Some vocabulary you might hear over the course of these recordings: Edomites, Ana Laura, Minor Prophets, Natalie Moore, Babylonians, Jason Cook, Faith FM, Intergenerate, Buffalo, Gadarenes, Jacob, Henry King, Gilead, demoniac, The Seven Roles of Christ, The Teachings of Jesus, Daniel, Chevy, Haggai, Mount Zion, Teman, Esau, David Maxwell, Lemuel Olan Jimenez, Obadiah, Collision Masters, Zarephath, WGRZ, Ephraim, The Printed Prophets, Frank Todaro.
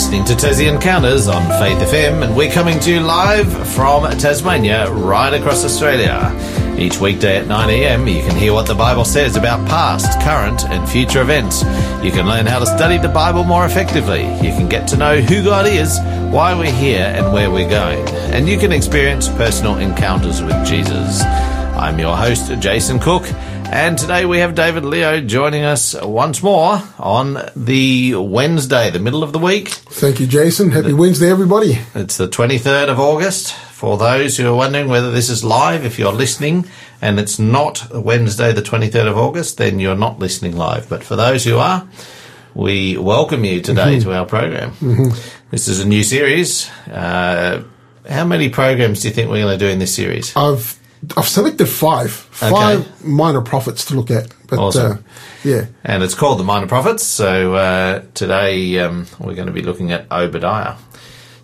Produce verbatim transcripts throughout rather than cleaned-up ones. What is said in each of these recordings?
listening to Tassie Encounters on Faith F M, and we're coming to you live from Tasmania, right across Australia. Each weekday at nine a m you can hear what the Bible says about past, current and future events. You can learn how to study the Bible more effectively. You can get to know who God is, why we're here and where we're going. And you can experience personal encounters with Jesus. I'm your host, Jason Cook, and today we have David Leo joining us once more on the Wednesday, the middle of the week. Thank you, Jason. Happy the, Wednesday, everybody. It's the twenty-third of August. For those who are wondering whether this is live, if you're listening and it's not Wednesday, the twenty-third of August, then you're not listening live. But for those who are, we welcome you today mm-hmm. to our program. Mm-hmm. This is a new series. Uh, how many programs do you think we're going to do in this series? I've I've selected five, five okay. minor prophets to look at. But, awesome. Uh, yeah. And it's called The Minor Prophets. So uh, today um, we're going to be looking at Obadiah.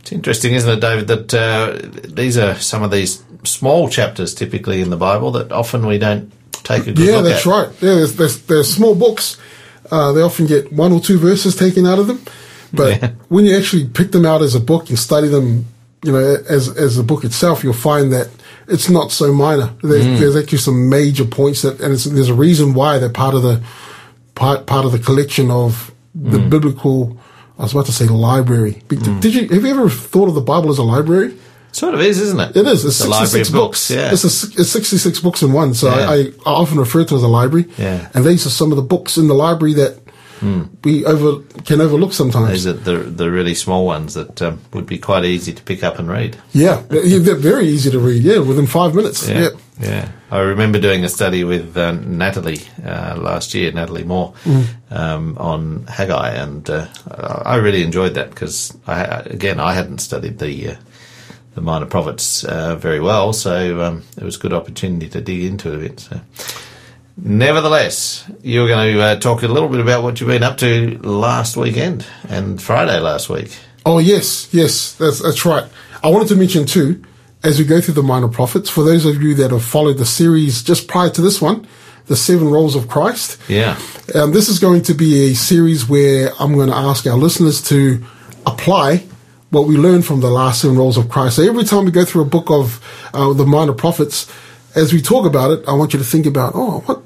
It's interesting, isn't it, David, that uh, these are some of these small chapters typically in the Bible that often we don't take a good yeah, look at. Yeah, that's right. Yeah, there's, there's, there's small books. Uh, they often get one or two verses taken out of them. But yeah. when you actually pick them out as a book and study them, you know, as as the book itself, you'll find that it's not so minor. There's, mm. there's actually some major points that, and it's, there's a reason why they're part of the part part of the collection of the mm. biblical. I was about to say library. Mm. Did you have you ever thought of the Bible as a library? It sort of is, isn't it? It is. It's the library of books. books. Yeah, it's, a, it's sixty-six books in one. So yeah. I, I often refer to it as a library. Yeah, and these are some of the books in the library that mm. we over can overlook sometimes. These are the the really small ones that um, would be quite easy to pick up and read. Yeah, they're very easy to read. Yeah, within five minutes. Yeah, yeah. yeah. I remember doing a study with uh, Natalie uh, last year, Natalie Moore, mm. um, on Haggai, and uh, I really enjoyed that because I, again, I hadn't studied the uh, the minor prophets uh, very well, so um, it was a good opportunity to dig into it a bit. So. Nevertheless, you're going to uh, talk a little bit about what you've been up to last weekend and Friday last week. Oh, yes, yes, that's, that's right. I wanted to mention, too, as we go through the minor prophets, for those of you that have followed the series just prior to this one, The Seven Roles of Christ. Yeah. Um, this is going to be a series where I'm going to ask our listeners to apply what we learned from the last seven roles of Christ. So every time we go through a book of uh, the minor prophets, as we talk about it, I want you to think about, oh, what,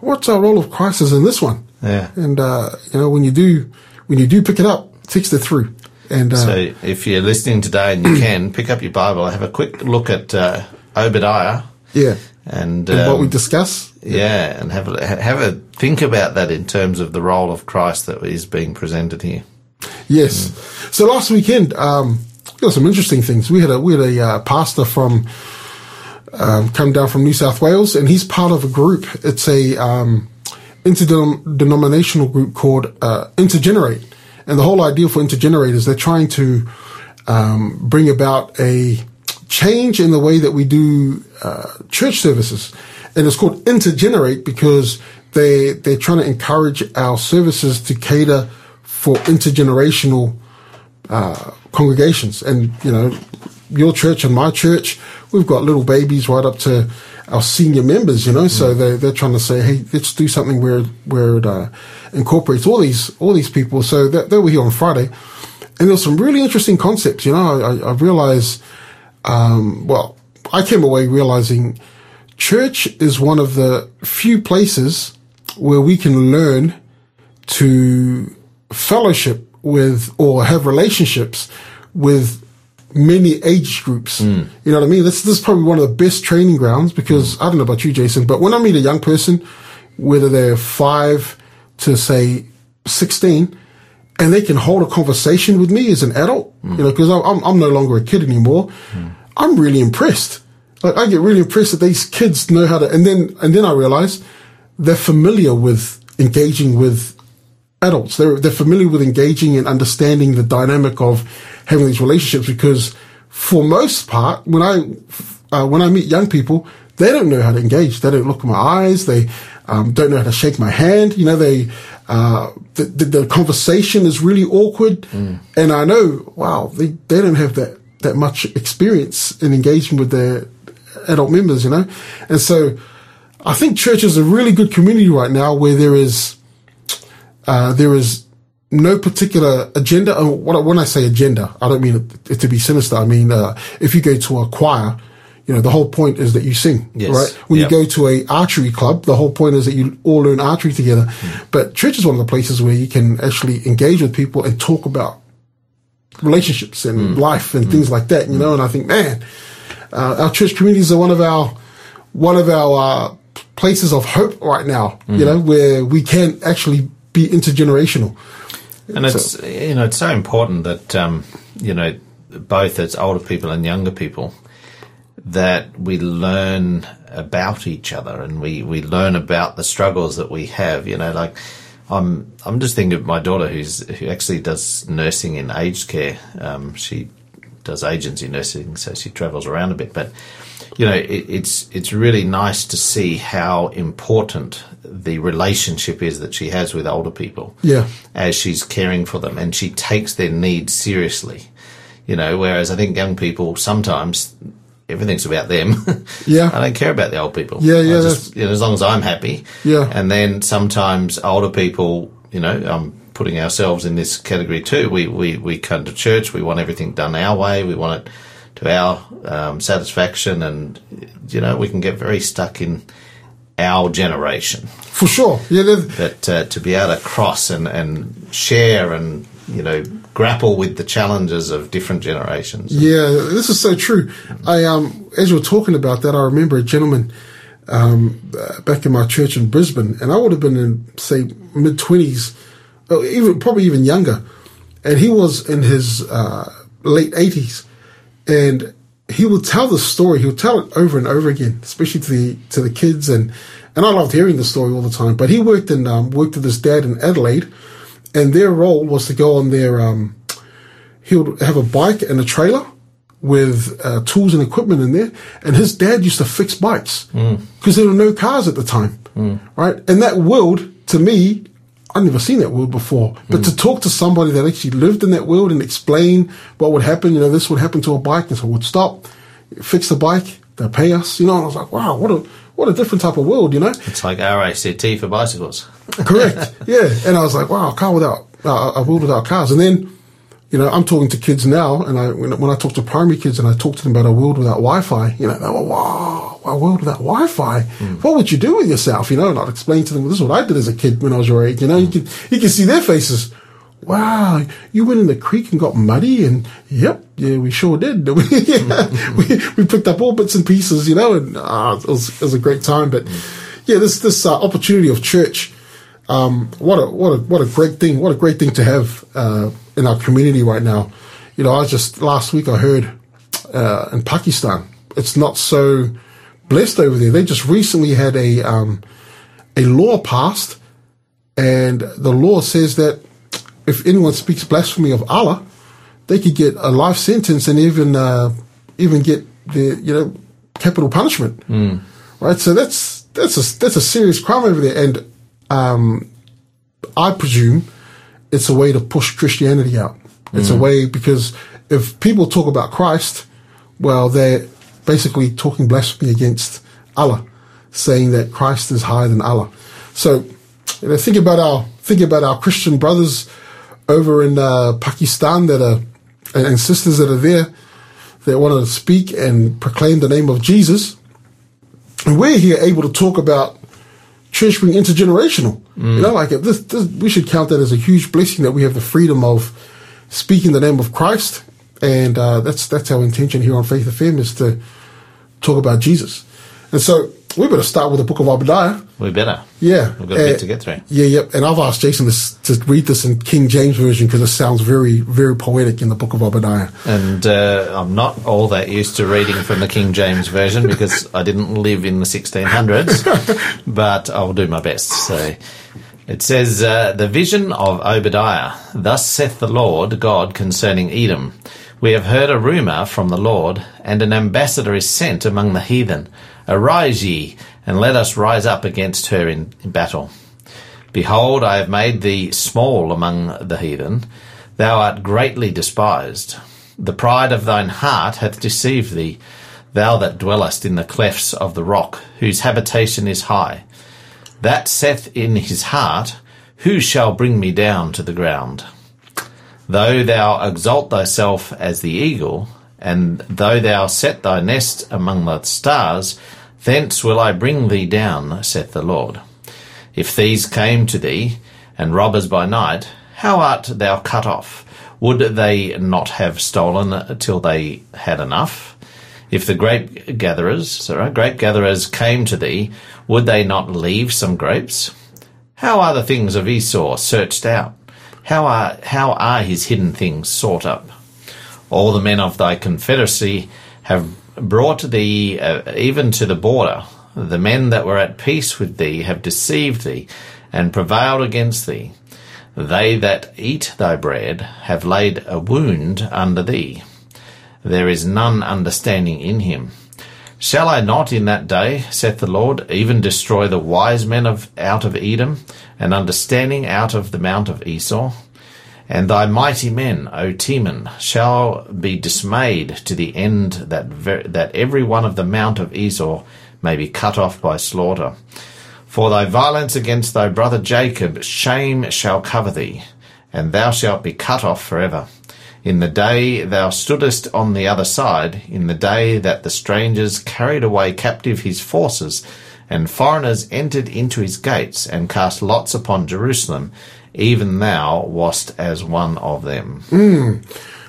what's our role of Christ is in this one? Yeah. And, uh, you know, when you do, when you do pick it up, text it through. And, uh, so if you're listening today and you can, pick up your Bible, have a quick look at, uh, Obadiah. Yeah. And, and um, what we discuss. Yeah. And have a, have a think about that in terms of the role of Christ that is being presented here. Yes. Mm. So last weekend, um, there were some interesting things. We had a, we had a, uh, pastor from, Um, come down from New South Wales, and he's part of a group. It's a um, interdenominational group called uh, Intergenerate, and the whole idea for Intergenerate is they're trying to um, bring about a change in the way that we do uh, church services. And it's called Intergenerate because they they're trying to encourage our services to cater for intergenerational uh, congregations, and you know. Your church and my church, we've got little babies right up to our senior members, you know. Mm. So they're they're trying to say, hey, let's do something where where it uh, incorporates all these all these people. So that, they were here on Friday, and there were some really interesting concepts, you know. I, I realized, um, well, I came away realizing church is one of the few places where we can learn to fellowship with or have relationships with many age groups. Mm. You know what I mean? This, this is probably one of the best training grounds because mm. I don't know about you, Jason, but when I meet a young person, whether they're five to say sixteen, and they can hold a conversation with me as an adult, mm. you know, because I'm, I'm no longer a kid anymore. Mm. I'm really impressed. Like, I get really impressed that these kids know how to, and then, and then I realize they're familiar with engaging with adults. They're, they're familiar with engaging and understanding the dynamic of having these relationships because for most part, when I, uh, when I meet young people, they don't know how to engage. They don't look in my eyes. They, um, don't know how to shake my hand. You know, they, uh, the, the, the conversation is really awkward. Mm. And I know, wow, they, they don't have that, that much experience in engaging with their adult members, you know? And so I think church is a really good community right now where there is Uh, there is no particular agenda. And when I say agenda, I don't mean it to be sinister. I mean, uh, if you go to a choir, you know, the whole point is that you sing, yes. right? When yep. you go to a archery club, the whole point is that you all learn archery together. Mm. But church is one of the places where you can actually engage with people and talk about relationships and mm. life and mm. things like that, you mm. know. And I think, man, uh, our church communities are one of our, one of our, uh, places of hope right now, mm. you know, where we can actually be intergenerational. And so, it's, you know, it's so important that, um, you know, both as older people and younger people, that we learn about each other and we, we learn about the struggles that we have, you know, like I'm, I'm just thinking of my daughter who's, who actually does nursing in aged care. Um, she does agency nursing, so she travels around a bit, but, you know, it, it's it's really nice to see how important the relationship is that she has with older people. Yeah, as she's caring for them, and she takes their needs seriously. You know, whereas I think young people sometimes everything's about them. Yeah, I don't care about the old people. Yeah, yeah. I just, you know, as long as I'm happy. Yeah, and then sometimes older people, you know, I'm putting ourselves in this category too. We we we come to church. We want everything done our way. We want it to our um, satisfaction, and, you know, we can get very stuck in our generation. For sure. Yeah, but uh, to be able to cross and, and share and, you know, grapple with the challenges of different generations. Yeah, this is so true. I um, as you were talking about that, I remember a gentleman um, back in my church in Brisbane, and I would have been in, say, mid-twenties, or even probably even younger, and he was in his uh, late eighties. And he will tell the story. He'll tell it over and over again, especially to the to the kids. And, and I loved hearing the story all the time. But he worked in um, worked with his dad in Adelaide, and their role was to go on their. Um, he would have a bike and a trailer with uh, tools and equipment in there. And his dad used to fix bikes because mm. there were no cars at the time, mm. right? And that world, to me, I've never seen that world before. But mm. to talk to somebody that actually lived in that world and explain what would happen, you know, this would happen to a bike, this would stop, fix the bike, they'll pay us, you know, and I was like, wow, what a, what a different type of world, you know. It's like R A C T for bicycles. Correct, yeah. And I was like, wow, a car without, uh, a world without cars. And then, you know, I'm talking to kids now, and I when, when I talk to primary kids and I talk to them about a world without Wi-Fi, you know, they were, wow, a world without Wi-Fi. Mm. What would you do with yourself? You know, and I'd explain to them, this is what I did as a kid when I was your age. You know, mm. you can you can see their faces. Wow, you went in the creek and got muddy, and yep, yeah, we sure did. yeah, mm. we we picked up all bits and pieces, you know, and uh, it was it was a great time. But mm. yeah, this this uh, opportunity of church. Um, what a, what a, what a great thing, what a great thing to have, uh, in our community right now. You know, I was just, last week I heard, uh, in Pakistan, it's not so blessed over there. They just recently had a, um, a law passed, and the law says that if anyone speaks blasphemy of Allah, they could get a life sentence and even, uh, even get the, you know, capital punishment. Mm. Right. So that's, that's a, that's a serious crime over there. And, Um, I presume it's a way to push Christianity out. It's mm. a way, because if people talk about Christ, well, they're basically talking blasphemy against Allah, saying that Christ is higher than Allah. So, you know, think about our think about our Christian brothers over in uh, Pakistan that are and, and sisters that are there that want to speak and proclaim the name of Jesus, and we're here able to talk about church being intergenerational, mm. you know, like this, this, we should count that as a huge blessing that we have the freedom of speaking the name of Christ, and uh, that's that's our intention here on Faith F M, is to talk about Jesus. And so we better start with the book of Obadiah. We better, yeah, we've got a bit uh, to get through. Yeah, yep. And I've asked Jason this, to read this in King James Version because it sounds very, very poetic in the book of Obadiah. And uh, I'm not all that used to reading from the King James Version because I didn't live in the sixteen hundreds, but I'll do my best. So it says, uh, "The vision of Obadiah. Thus saith the Lord God concerning Edom. We have heard a rumour from the Lord, and an ambassador is sent among the heathen. Arise ye, and let us rise up against her in, in battle. Behold, I have made thee small among the heathen. Thou art greatly despised. The pride of thine heart hath deceived thee, thou that dwellest in the clefts of the rock, whose habitation is high. That saith in his heart, Who shall bring me down to the ground? Though thou exalt thyself as the eagle, and though thou set thy nest among the stars, thence will I bring thee down, saith the Lord. If thieves came to thee, and robbers by night, how art thou cut off? Would they not have stolen till they had enough? If the grape gatherers, sorry, grape gatherers came to thee, would they not leave some grapes? How are the things of Esau searched out? How are, how are his hidden things sought up? All the men of thy confederacy have brought thee uh, even to the border. The men that were at peace with thee have deceived thee and prevailed against thee. They that eat thy bread have laid a wound under thee. There is none understanding in him. Shall I not in that day, saith the Lord, even destroy the wise men of out of Edom, and understanding out of the mount of Esau? And thy mighty men, O Teman, shall be dismayed to the end that ver- that every one of the mount of Esau may be cut off by slaughter. For thy violence against thy brother Jacob, shame shall cover thee, and thou shalt be cut off forever. In the day thou stoodest on the other side, in the day that the strangers carried away captive his forces, and foreigners entered into his gates, and cast lots upon Jerusalem, even thou wast as one of them. Mm.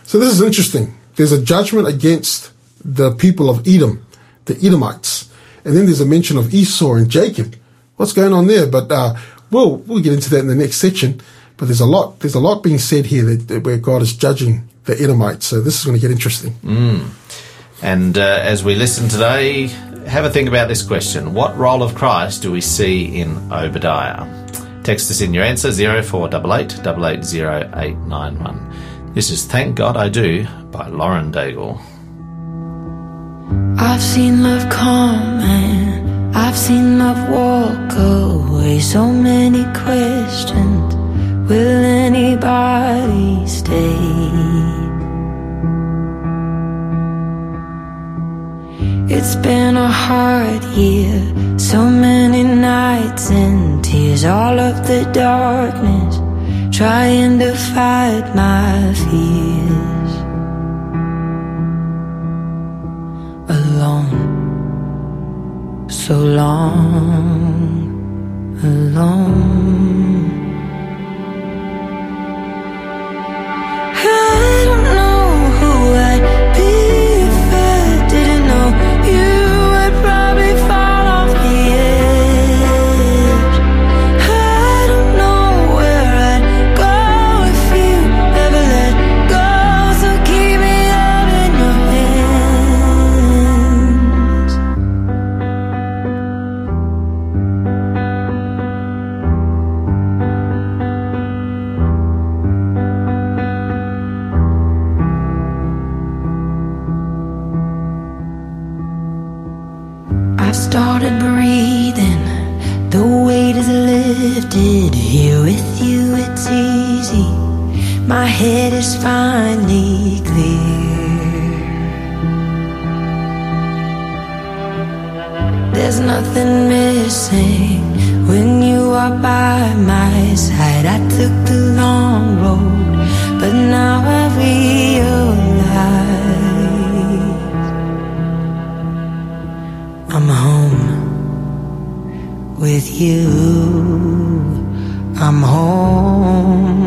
So this is interesting. There's a judgment against the people of Edom, the Edomites. And then there's a mention of Esau and Jacob. What's going on there? But uh, we'll, we'll get into that in the next section. But there's a lot there's a lot being said here that, that where God is judging the Edomites. So this is going to get interesting. Mm. And uh, as we listen today, have a think about this question. What role of Christ do we see in Obadiah? Text us in your answer, zero four eight eight, eight eight zero, eight nine one. This is Thank God I Do by Lauren Daigle. I've seen love come and I've seen love walk away. So many questions. Will anybody stay? It's been a hard year. So many nights and tears, all of the darkness, trying to fight my fears. Alone, so long, alone. I don't know who I'd be if I didn't know you. Started breathing, the weight is lifted. Here with you it's easy, my head is finally clear. There's nothing missing when you are by my side. I took the long road, but now I realize I'm home with you. I'm home.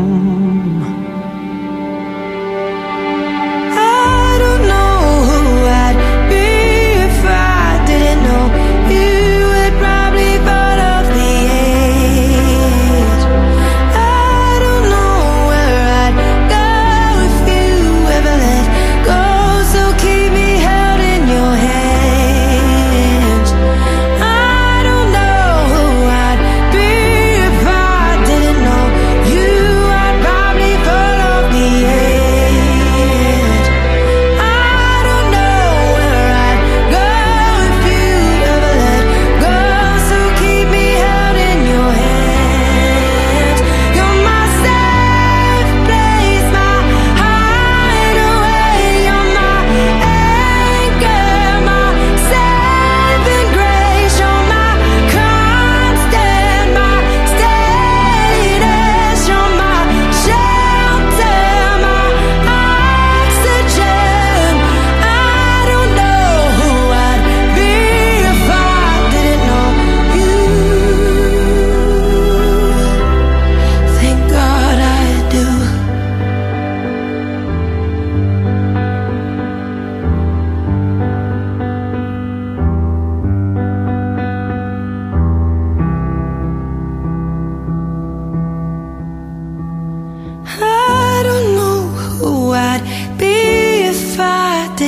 I don't know who I'd be if I didn't know you. I'd probably fall off the edge. I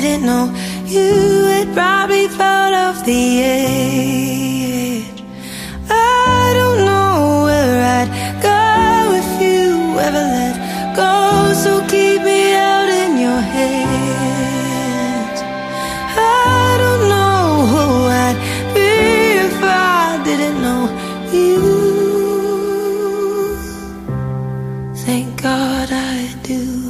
didn't know you had probably thought of the edge. I don't know where I'd go if you ever let go, so keep me out in your hands. I don't know who I'd be if I didn't know you. Thank God I do.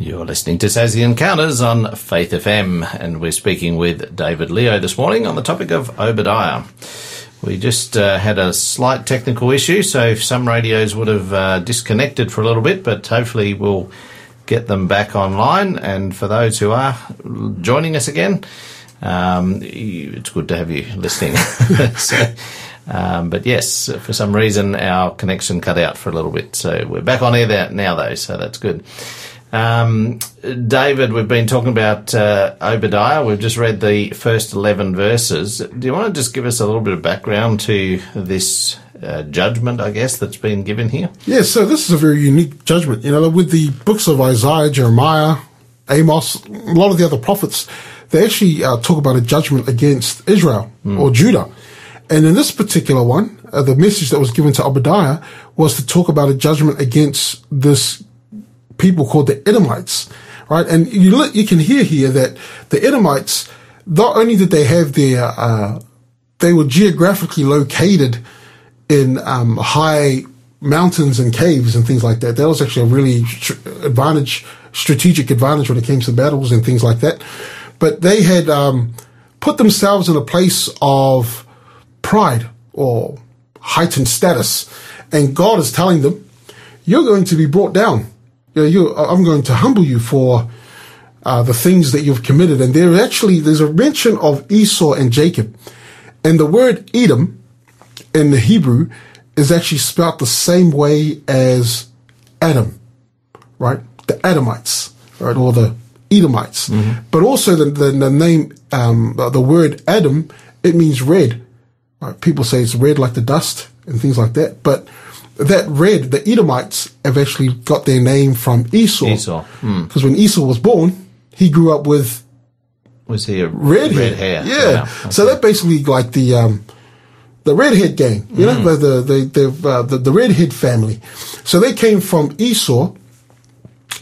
You're listening to Tassie Encounters on Faith F M, and we're speaking with David Leo this morning on the topic of Obadiah. We just uh, had a slight technical issue, so some radios would have uh, disconnected for a little bit, but hopefully we'll get them back online. And for those who are joining us again, um, it's good to have you listening. so, um, but yes, for some reason our connection cut out for a little bit, so we're back on air now though, so that's good. Um, David, we've been talking about uh, Obadiah. We've just read the first eleven verses. Do you want to just give us a little bit of background to this uh, judgment, I guess, that's been given here? Yeah, so this is a very unique judgment. You know, with the books of Isaiah, Jeremiah, Amos, a lot of the other prophets, they actually uh, talk about a judgment against Israel mm. or Judah. And in this particular one, uh, the message that was given to Obadiah was to talk about a judgment against this people called the Edomites, right? And you you can hear here that the Edomites, not only did they have their, uh, they were geographically located in um, high mountains and caves and things like that. That was actually a really advantage, strategic advantage when it came to battles and things like that. But they had um, put themselves in a place of pride or heightened status. And God is telling them, you're going to be brought down. You, I'm going to humble you for uh, the things that you've committed. And there actually, there's a mention of Esau and Jacob. And the word Edom in the Hebrew is actually spelled the same way as Adam, right? The Adamites, right? Or the Edomites. Mm-hmm. But also the, the, the name, um, the word Adam, it means red. Right? People say it's red like the dust and things like that. But that red, the Edomites, have actually got their name from Esau. Esau. Because mm. when Esau was born, he grew up with... Was he a red, red hair? Yeah. Wow. Okay. So that basically like the um, the redhead gang, you mm. know, the the the, uh, the the redhead family. So they came from Esau.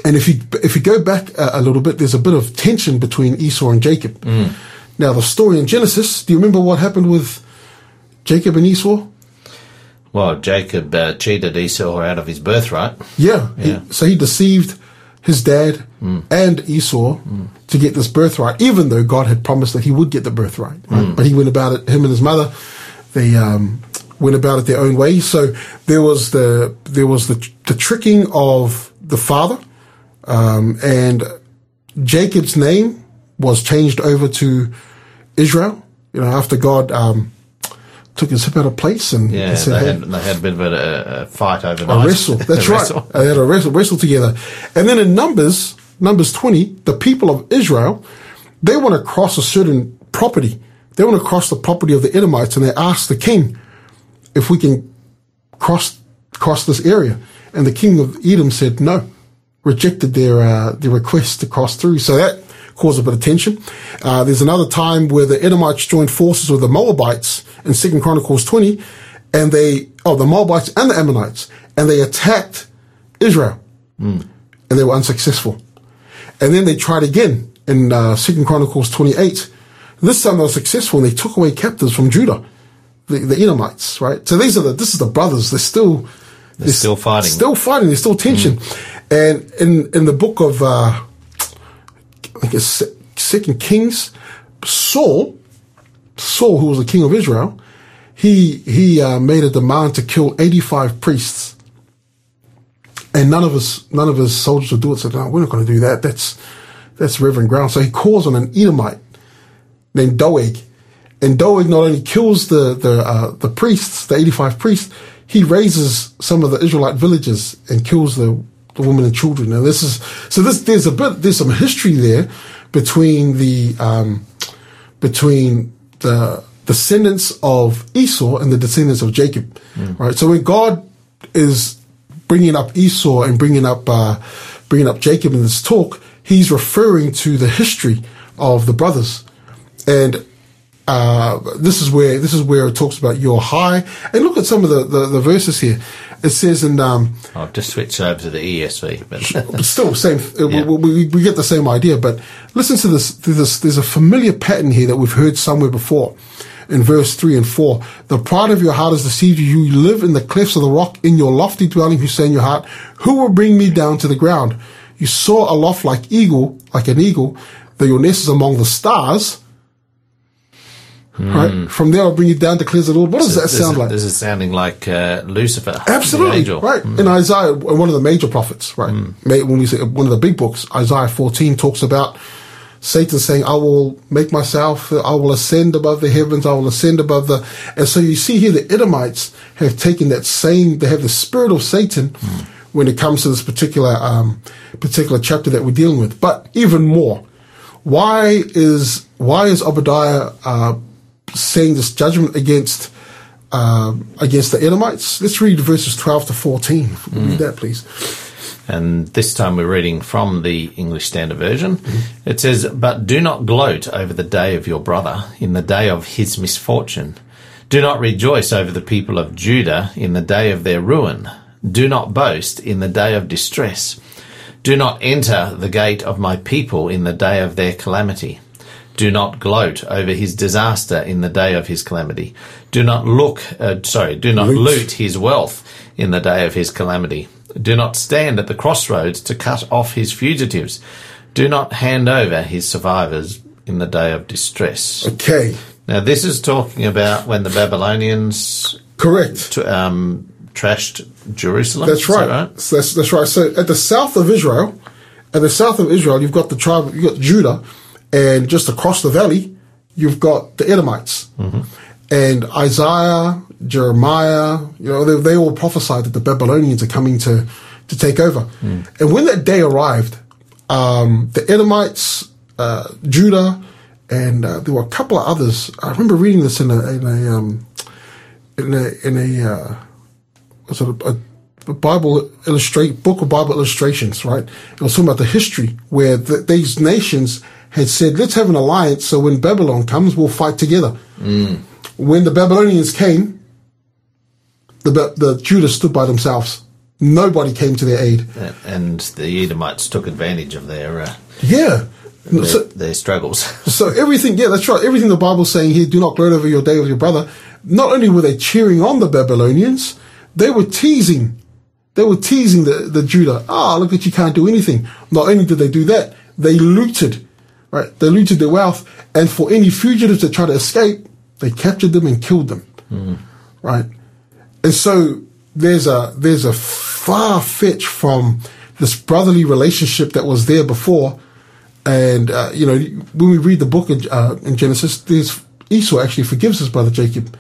And if you if you go back a, a little bit, there's a bit of tension between Esau and Jacob. Mm. Now, the story in Genesis, do you remember what happened with Jacob and Esau? Well, Jacob uh, cheated Esau out of his birthright. Yeah. yeah. He, so he deceived his dad mm. and Esau mm. to get this birthright, even though God had promised that he would get the birthright. Right? Mm. But he went about it, him and his mother, they um, went about it their own way. So there was the there was the, the tricking of the father, um, and Jacob's name was changed over to Israel, you know, after God... Um, took his hip out of place, and yeah, they, they, had, they had a bit of a, a fight overnight. A wrestle, that's a right. Wrestle. They had a wrestle, wrestle together. And then in Numbers, Numbers twenty, the people of Israel, they want to cross a certain property. They want to cross the property of the Edomites, and they ask the king if we can cross cross this area. And the king of Edom said no, rejected their uh, their request to cross through. So that caused a bit of tension. Uh, there's another time where the Edomites joined forces with the Moabites in Second Chronicles twenty, and they, oh, the Moabites and the Ammonites, and they attacked Israel, mm. and they were unsuccessful. And then they tried again in uh, Second Chronicles twenty-eight. This time they were successful, and they took away captives from Judah, the, the Edomites, right? So these are the, this is the brothers. They're still, they're, they're still fighting. Still fighting. There's still tension. Mm. And in, in the book of, uh, I guess Second Kings, Saul, Saul, who was the king of Israel, he he uh, made a demand to kill eighty-five priests, and none of his none of his soldiers would do it. Said, "No, we're not going to do that. That's that's reverend ground." So he calls on an Edomite named Doeg, and Doeg not only kills the the uh, the priests, the eighty-five priests, he raises some of the Israelite villages and kills the. the women and children. And this is, so this, there's a bit, there's some history there between the, um, between the descendants of Esau and the descendants of Jacob, mm. right? So when God is bringing up Esau and bringing up, uh, bringing up Jacob in this talk, he's referring to the history of the brothers. And uh, this is where this is where it talks about your high. And look at some of the, the, the verses here. It says in... Um, I've just switched over to the E S V. But, but still, same. Yeah. we, we, we get the same idea. But listen to this, to this. There's a familiar pattern here that we've heard somewhere before. In verse three and four, the pride of your heart has deceived you. You live in the clefts of the rock. In your lofty dwelling, you say in your heart, who will bring me down to the ground? You soar aloft like eagle, like an eagle, though your nest is among the stars. Mm. Right? From there, I'll bring you down, declares the Lord. What does so that sound it, like? This is sounding like uh, Lucifer. Absolutely. The angel. Right. Mm. In Isaiah, one of the major prophets, right? Mm. When we say one of the big books, Isaiah fourteen talks about Satan saying, I will make myself, I will ascend above the heavens, I will ascend above the... And so you see here the Edomites have taken that same, they have the spirit of Satan mm. when it comes to this particular um, particular chapter that we're dealing with. But even more, why is why is Obadiah uh, saying this judgment against uh, against the Edomites? Let's read verses twelve to fourteen. Mm. Read that, please. And this time we're reading from the English Standard Version. Mm-hmm. It says, but do not gloat over the day of your brother in the day of his misfortune. Do not rejoice over the people of Judah in the day of their ruin. Do not boast in the day of distress. Do not enter the gate of my people in the day of their calamity. Do not gloat over his disaster in the day of his calamity. Do not look, uh, sorry, do not loot. loot his wealth in the day of his calamity. Do not stand at the crossroads to cut off his fugitives. Do not hand over his survivors in the day of distress. Okay. Now, this is talking about when the Babylonians... Correct. T- um, trashed Jerusalem. That's right. That right? So that's, that's right. So at the south of Israel, at the south of Israel, you've got the tribe, you've got Judah, and just across the valley, you've got the Edomites. Mm-hmm. And Isaiah, Jeremiah, you know, they, they all prophesied that the Babylonians are coming to, to take over. Mm. And when that day arrived, um, the Edomites, uh, Judah, and uh, there were a couple of others. I remember reading this in a in a um, in a, in a uh, sort of a Bible illustrate book of Bible illustrations, right? And I was talking about the history where the, these nations had said, "Let's have an alliance, so when Babylon comes, we'll fight together." Mm. When the Babylonians came, the, the Judah stood by themselves. Nobody came to their aid. And the Edomites took advantage of their uh, yeah their, so, their struggles. So everything, yeah, that's right. Everything the Bible's saying here, do not gloat over your day with your brother. Not only were they cheering on the Babylonians, they were teasing. They were teasing the, the Judah. Ah, oh, look at you, can't do anything. Not only did they do that, they looted. Right? They looted their wealth. And for any fugitives that try to escape, they captured them and killed them. Mm. Right? And so there's a there's a far fetch from this brotherly relationship that was there before. And, uh, you know, when we read the book in, uh, in Genesis, there's Esau actually forgives his brother Jacob.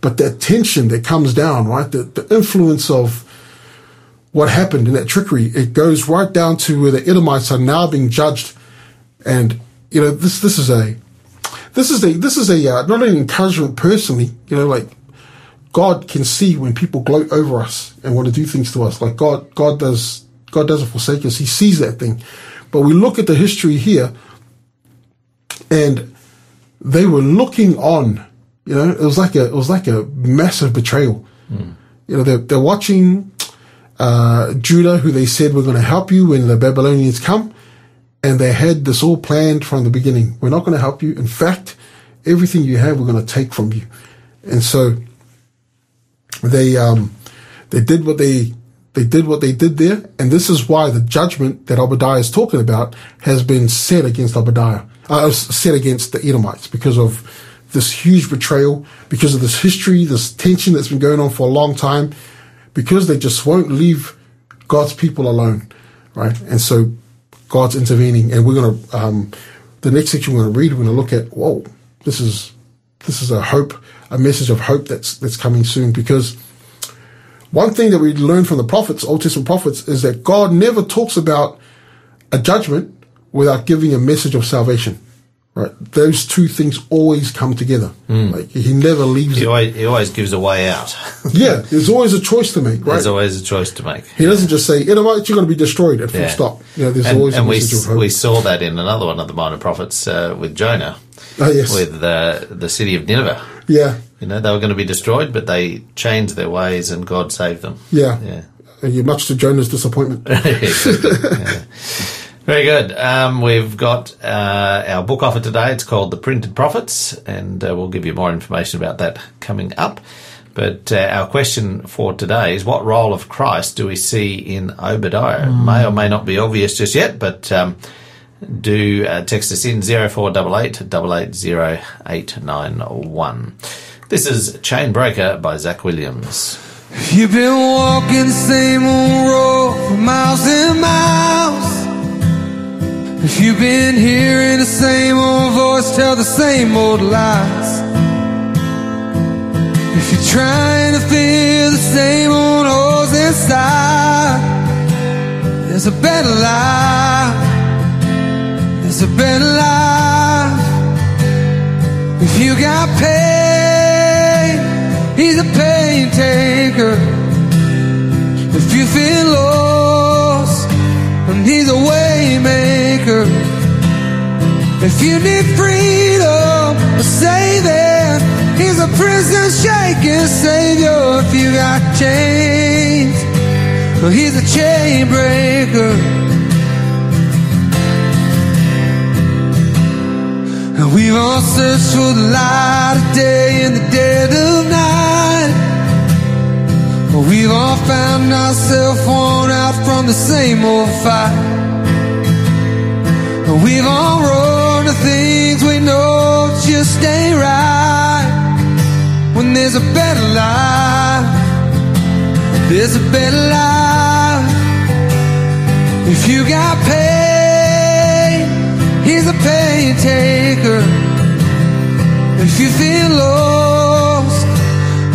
But that tension that comes down, right, the, the influence of what happened in that trickery, it goes right down to where the Edomites are now being judged. And, you know, this this is a... This is a, this is a, uh, not an encouragement personally, you know, like God can see when people gloat over us and want to do things to us. Like God, God does, God doesn't forsake us. He sees that thing. But we look at the history here and they were looking on, you know, it was like a, it was like a massive betrayal. Mm. You know, they're, they're watching, uh, Judah, who they said, we're going to help you when the Babylonians come. And they had this all planned from the beginning. We're not going to help you. In fact, everything you have, we're going to take from you. And so they um, they did what they they did what they did there. And this is why the judgment that Obadiah is talking about has been set against Obadiah, uh, set against the Edomites because of this huge betrayal, because of this history, this tension that's been going on for a long time, because they just won't leave God's people alone, right? And so God's intervening, and we're going to, um, the next section we're going to read, we're going to look at, whoa, this is, this is a hope, a message of hope that's, that's coming soon. Because one thing that we learn from the prophets, Old Testament prophets, is that God never talks about a judgment without giving a message of salvation, Right, those two things always come together. Mm. Like he never leaves. He it. Always, he always gives a way out. Yeah, there's always a choice to make. Right, there's always a choice to make. He yeah. doesn't just say, "Edomites, you're going to be destroyed," and full yeah. stop. You know, there's and, always. And a we s- we saw that in another one of the minor prophets uh, with Jonah. Oh yes, with uh, the city of Nineveh. Yeah, you know they were going to be destroyed, but they changed their ways, and God saved them. Yeah, yeah. And you're much to Jonah's disappointment. Yeah. Very good. Um, we've got uh, our book offer today. It's called The Printed Prophets, and uh, we'll give you more information about that coming up. But uh, our question for today is, what role of Christ do we see in Obadiah? Mm. It may or may not be obvious just yet, but um, do uh, text us in zero four eight eight, eight eight zero, eight nine one. This is Chainbreaker by Zach Williams. You've been walking the same old road for miles and miles. If you've been hearing the same old voice tell the same old lies, if you're trying to fill the same old holes inside, there's a better life, there's a better life. If you got pain, he's a pain taker. If you feel lost, and he's a way maker. If you need freedom, say that he's a prison shaking savior. If you got chains, well, he's a chain breaker. And we've all searched for the light of day in the dead of night, but we've all found ourselves worn out from the same old fight. We've all run to things we know just ain't right. When there's a better life, there's a better life. If you got pain, he's a pain taker. If you feel lost,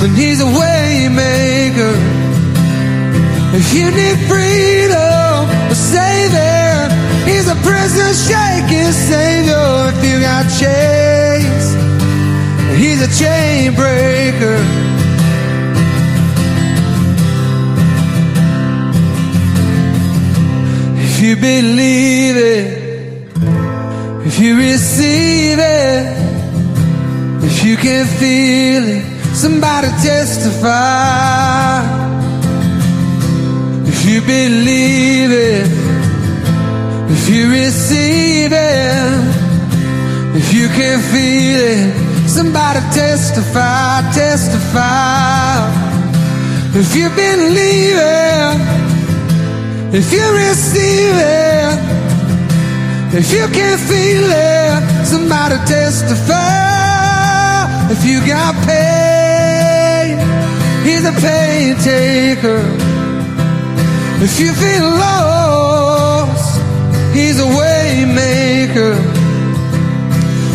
then he's a way maker. If you need freedom, say that he's a prison shaking savior. If you got chains, he's a chain breaker. If you believe it, if you receive it, if you can feel it, somebody testify. If you believe it, if you receive it, if you can feel it, somebody testify, testify. If you believe it, if you receive it, if you can feel it, somebody testify. If you got pain, he's a pain taker. If you feel lost, he's a way maker.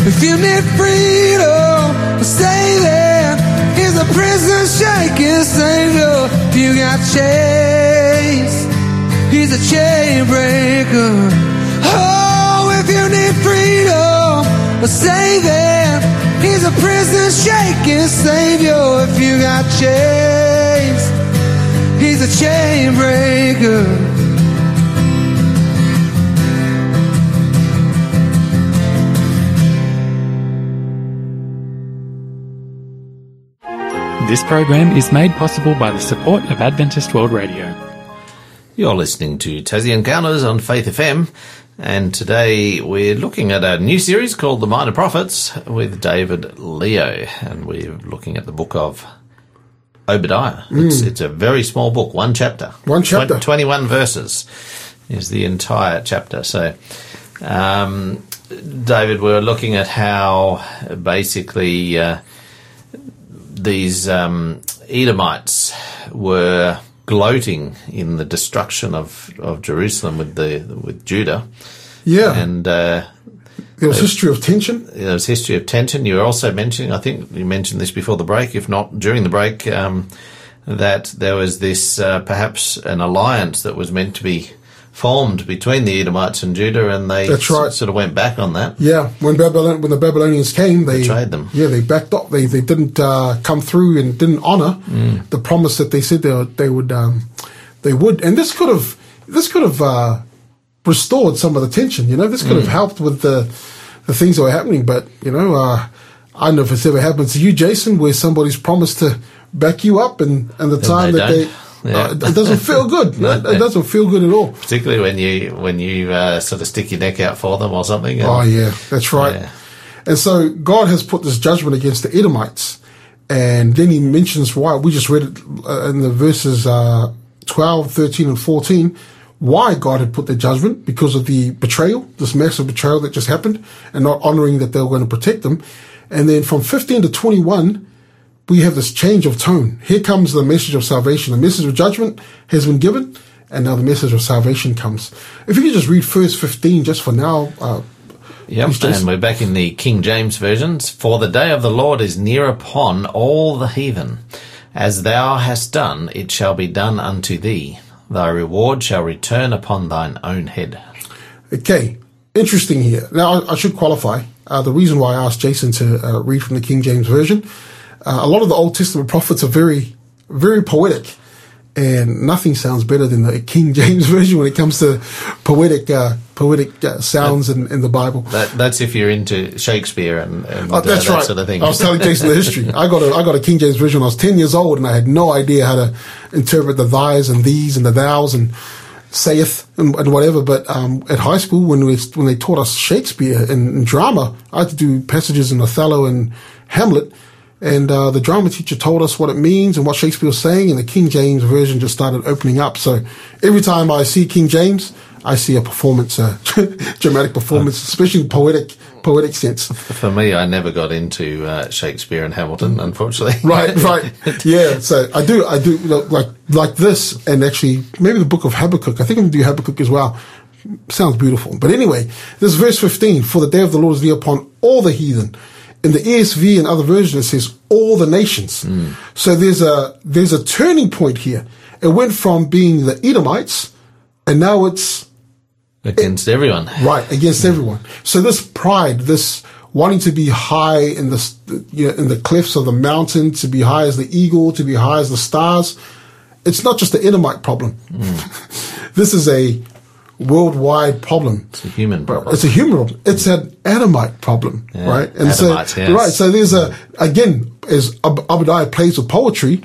If you need freedom, stay there. He's a prison shaking savior. If you got chains, he's a chain breaker. Oh, if you need freedom, stay there. He's a prison shaking savior. If you got chains, he's a chain breaker. This program is made possible by the support of Adventist World Radio. You're listening to Tassie Encounters on Faith F M, and today we're looking at a new series called The Minor Prophets with David Leo, and we're looking at the book of Obadiah. Mm. It's, it's a very small book, one chapter. One chapter. twenty-one verses is the entire chapter. So, um, David, we're looking at how basically... Uh, These um, Edomites were gloating in the destruction of, of Jerusalem with the with Judah. Yeah, and uh, there was uh, history of tension. There was history of tension. You were also mentioning, I think you mentioned this before the break, if not during the break, um, that there was this uh, perhaps an alliance that was meant to be formed between the Edomites and Judah, and they That's right. sort of went back on that. Yeah, when Babylon, when the Babylonians came, they betrayed them. Yeah, they backed up. They they didn't uh, come through and didn't honor mm. the promise that they said they would, they would. Um, they would. And this could have this could have uh, restored some of the tension. You know, this could mm. have helped with the the things that were happening. But you know, uh, I don't know if it's ever happened to you, Jason, where somebody's promised to back you up, and and the and time they that don't. they. Yeah. Uh, it doesn't feel good. No, no. It doesn't feel good at all. Particularly when you when you uh, sort of stick your neck out for them or something. And, oh, yeah. That's right. Yeah. And so God has put this judgment against the Edomites. And then he mentions why. We just read it uh, in the verses uh, twelve, thirteen, and fourteen, why God had put the judgment because of the betrayal, this massive betrayal that just happened, and not honoring that they were going to protect them. And then from fifteen to twenty-one, we have this change of tone. Here comes the message of salvation. The message of judgment has been given, and now the message of salvation comes. If you could just read verse fifteen just for now. Uh, yep, and we're back in the King James versions. For the day of the Lord is near upon all the heathen. As thou hast done, it shall be done unto thee. Thy reward shall return upon thine own head. Okay, interesting here. Now, I, I should qualify. Uh, the reason why I asked Jason to uh, read from the King James version, Uh, a lot of the Old Testament prophets are very, very poetic, and nothing sounds better than the King James version when it comes to poetic, uh, poetic uh, sounds that, in, in the Bible. That, that's if you're into Shakespeare and, and oh, that's uh, that right. sort of thing. I was telling Jason the history. I got a, I got a King James version when I was ten years old, and I had no idea how to interpret the thys and these and the thous and saith and, and whatever. But um, at high school, when we when they taught us Shakespeare and, and drama, I had to do passages in Othello and Hamlet. And uh, the drama teacher told us what it means and what Shakespeare was saying, and the King James version just started opening up. So every time I see King James, I see a performance, a dramatic performance, especially poetic, poetic sense. For me, I never got into uh, Shakespeare and Hamilton, unfortunately. Right, right, yeah. So I do, I do look like like this, and actually maybe the Book of Habakkuk. I think I'm gonna do Habakkuk as well. Sounds beautiful, but anyway, this is verse fifteen. For the day of the Lord is near upon all the heathen. In the E S V and other versions, it says all the nations. Mm. So there's a there's a turning point here. It went from being the Edomites, and now it's against it, everyone. Right, against mm. everyone. So this pride, this wanting to be high in the you know, in the cliffs of the mountain, to be high as the eagle, to be high as the stars. It's not just the Edomite problem. Mm. This is a worldwide problem. It's a human problem. It's a human problem. It's an Adamite problem, yeah, right? And Adamites, so, yes. right. So there's a again, as Ob- Obadiah plays with poetry,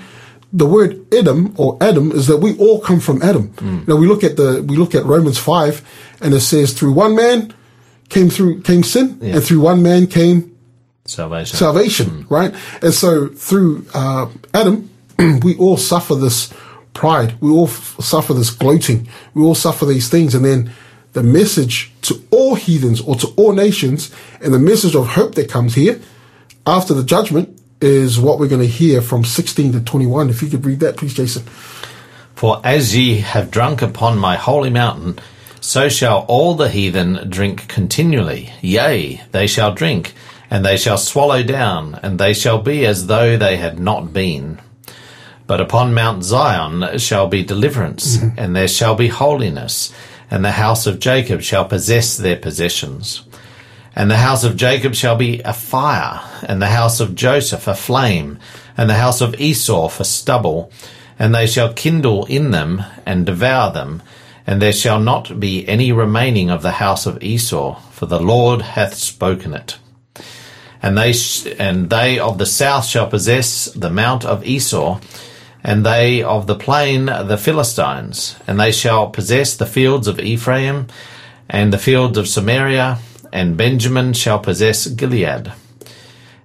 the word Edom or Adam is that we all come from Adam. Mm. Now we look at the we look at Romans five, and it says through one man came through came sin, yeah. and through one man came salvation. Salvation, mm. right? And so through uh, Adam, we all suffer this pride. We all f- suffer this gloating. We all suffer these things. And then the message to all heathens or to all nations, and the message of hope that comes here after the judgment is what we're going to hear from sixteen to twenty-one. If you could read that, please, Jason. For as ye have drunk upon my holy mountain, so shall all the heathen drink continually. Yea, they shall drink, and they shall swallow down, and they shall be as though they had not been. But upon Mount Zion shall be deliverance, mm-hmm. and there shall be holiness, and the house of Jacob shall possess their possessions. And the house of Jacob shall be a fire, and the house of Joseph a flame, and the house of Esau for stubble, and they shall kindle in them and devour them, and there shall not be any remaining of the house of Esau, for the Lord hath spoken it. And they sh- and they of the south shall possess the mount of Esau, and they of the plain, the Philistines, and they shall possess the fields of Ephraim, and the fields of Samaria, and Benjamin shall possess Gilead.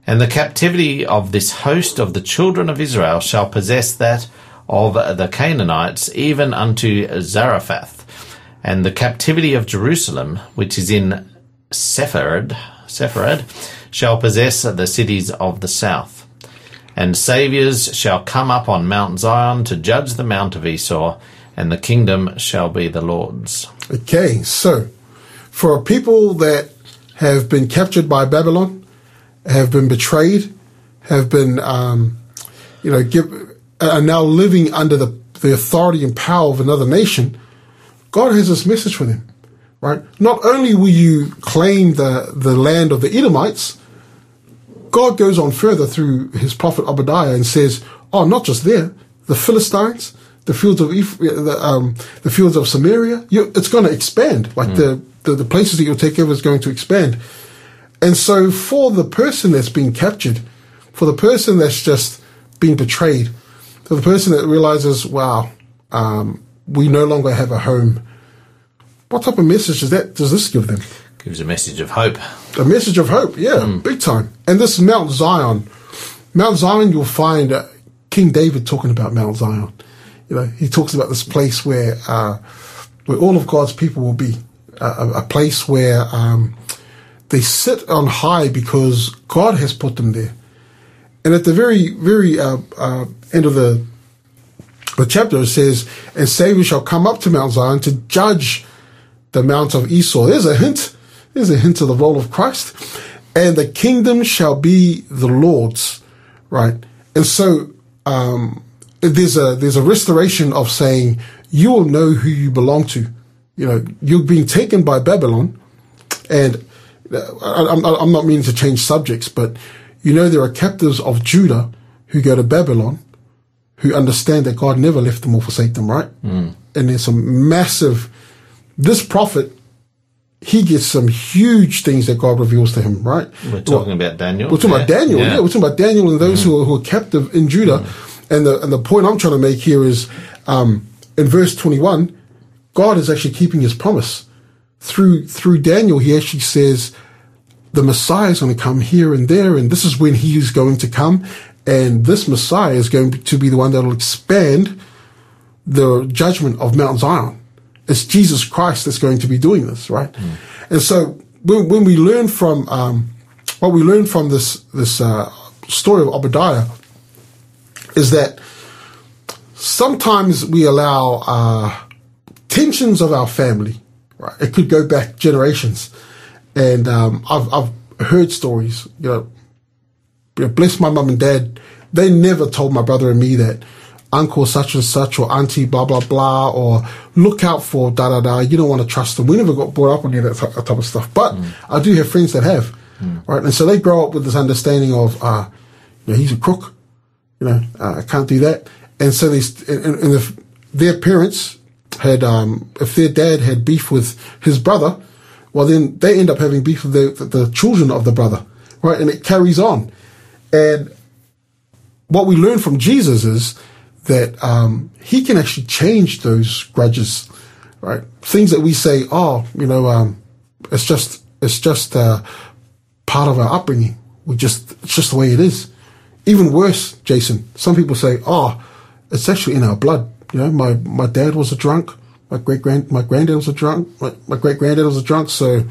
And the captivity of this host of the children of Israel shall possess that of the Canaanites, even unto Zarephath, and the captivity of Jerusalem, which is in Sepharad, Sepharad, shall possess the cities of the south. And saviours shall come up on Mount Zion to judge the Mount of Esau, and the kingdom shall be the Lord's. Okay, so for a people that have been captured by Babylon, have been betrayed, have been, um, you know, give, are now living under the, the authority and power of another nation, God has this message for them, right? Not only will you claim the, the land of the Edomites, God goes on further through his prophet Obadiah and says, oh, not just there, the Philistines, the fields of Eph- the, um, the fields of Samaria, you, it's going to expand. Like mm. the, the, the places that you'll take over is going to expand. And so for the person that's being captured, for the person that's just being betrayed, for the person that realizes, wow, um, we no longer have a home, what type of message does that does this give them? Gives a message of hope. A message of hope, yeah, mm. big time. And this Mount Zion, Mount Zion, you'll find uh, King David talking about Mount Zion. You know, he talks about this place where uh, where all of God's people will be, uh, a, a place where um, they sit on high because God has put them there. And at the very, very uh, uh, end of the the chapter, it says, "And Savior shall come up to Mount Zion to judge the mount of Esau." There's a hint. There's a hint of the role of Christ. And the kingdom shall be the Lord's, right? And so um, there's a there's a restoration of saying you will know who you belong to. You know, you're being taken by Babylon, and I, I'm, I'm not meaning to change subjects, but you know there are captives of Judah who go to Babylon, who understand that God never left them or forsake them, right? Mm. And there's some massive. This prophet, he gets some huge things that God reveals to him, right? We're talking well, about Daniel. We're talking yeah. about Daniel, yeah. yeah. We're talking about Daniel and those mm. who, are, who are captive in Judah. Mm. And the and the point I'm trying to make here is, um, in verse twenty-one, God is actually keeping his promise. Through through Daniel, he actually says, the Messiah is going to come here and there, and this is when he is going to come. And this Messiah is going to be the one that will expand the judgment of Mount Zion. It's Jesus Christ that's going to be doing this, right? Mm. And so when, when we learn from um, what we learn from this this uh, story of Obadiah is that sometimes we allow uh, tensions of our family, right? It could go back generations, and um, I've I've heard stories. You know, you know, bless my mum and dad. They never told my brother and me that uncle such and such or auntie blah blah blah or look out for da da da, you don't want to trust them. We never got brought up on any of that type, that type of stuff, but mm. I do have friends that have, mm. right? And so they grow up with this understanding of uh you know, he's a crook, you know, uh, I can't do that. And so these and, and if their parents had um if their dad had beef with his brother, well then they end up having beef with the, the, the children of the brother, right? And it carries on. And what we learn from Jesus is that um, he can actually change those grudges, right? Things that we say, oh, you know, um, it's just it's just uh, part of our upbringing. We just it's just the way it is. Even worse, Jason. Some people say, oh, it's actually in our blood. You know, my, my dad was a drunk. My great grand my granddad was a drunk. My, my great granddad was a drunk. So,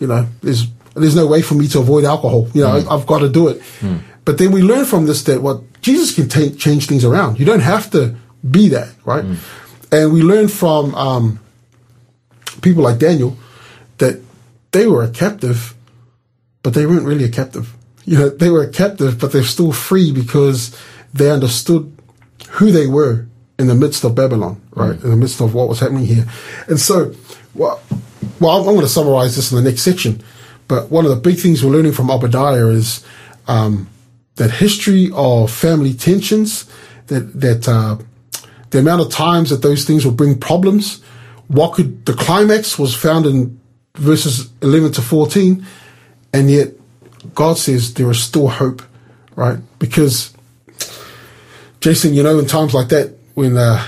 you know, there's there's no way for me to avoid alcohol. You know, mm. I've got to do it. Mm. But then we learn from this that what Jesus can t- change things around. You don't have to be that, right? Mm. And we learn from um, people like Daniel that they were a captive, but they weren't really a captive. You know, they were a captive, but they're still free because they understood who they were in the midst of Babylon, right? Mm. In the midst of what was happening here. And so, well, well I'm going to summarize this in the next section. But one of the big things we're learning from Obadiah is um, that history of family tensions, that that uh, the amount of times that those things will bring problems. What could the climax was found in verses eleven to fourteen, and yet God says there is still hope, right? Because Jason, you know, in times like that, when uh,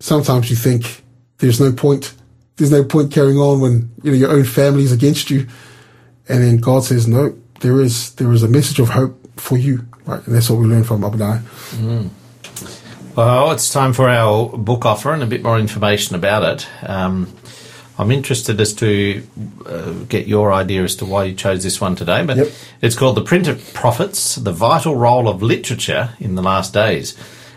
sometimes you think there's no point, there's no point carrying on when you know your own family is against you, and then God says, no, there is there is a message of hope for you. Right, and that's what we learned from Obadiah. Mm. Well, it's time for our book offer and a bit more information about it. Um, I'm interested as to uh, get your idea as to why you chose this one today, but yep. It's called The Printed Prophets, The Vital Role of Literature in the Last Days,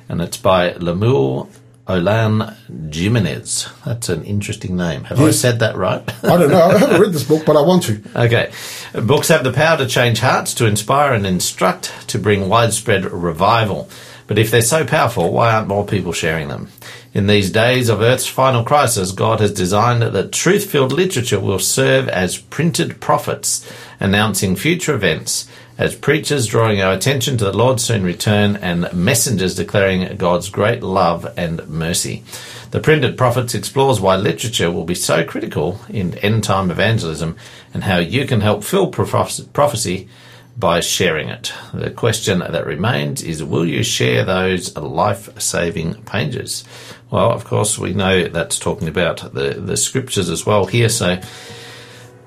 and it's by Lemuel Olan Jimenez. That's an interesting name. Have yes. I said that right? I don't know. I haven't read this book, but I want to. Okay. Books have the power to change hearts, to inspire and instruct, to bring widespread revival. But if they're so powerful, why aren't more people sharing them? In these days of Earth's final crisis, God has designed that truth-filled literature will serve as printed prophets, announcing future events, as preachers drawing our attention to the Lord's soon return, and messengers declaring God's great love and mercy. The Printed Prophets explores why literature will be so critical in end-time evangelism and how you can help fill prophecy by sharing it. The question that remains is, will you share those life-saving pages? Well, of course, we know that's talking about the, the scriptures as well here, so